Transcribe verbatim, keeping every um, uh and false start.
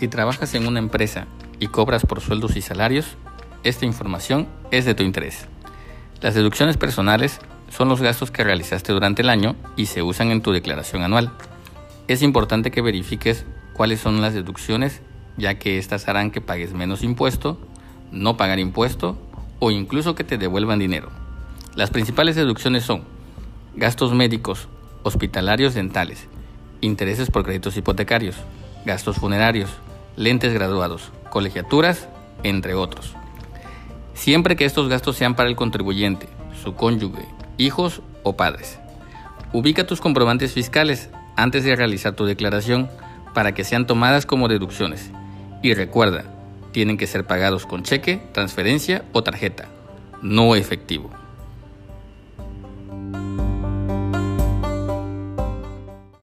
Si trabajas en una empresa y cobras por sueldos y salarios, esta información es de tu interés. Las deducciones personales son los gastos que realizaste durante el año y se usan en tu declaración anual. Es importante que verifiques cuáles son las deducciones, ya que estas harán que pagues menos impuesto, no pagar impuesto o incluso que te devuelvan dinero. Las principales deducciones son gastos médicos, hospitalarios dentales, intereses por créditos hipotecarios, gastos funerarios, lentes graduados, colegiaturas, entre otros. Siempre que estos gastos sean para el contribuyente, su cónyuge, hijos o padres. Ubica tus comprobantes fiscales antes de realizar tu declaración para que sean tomadas como deducciones. Y recuerda, tienen que ser pagados con cheque, transferencia o tarjeta, no efectivo.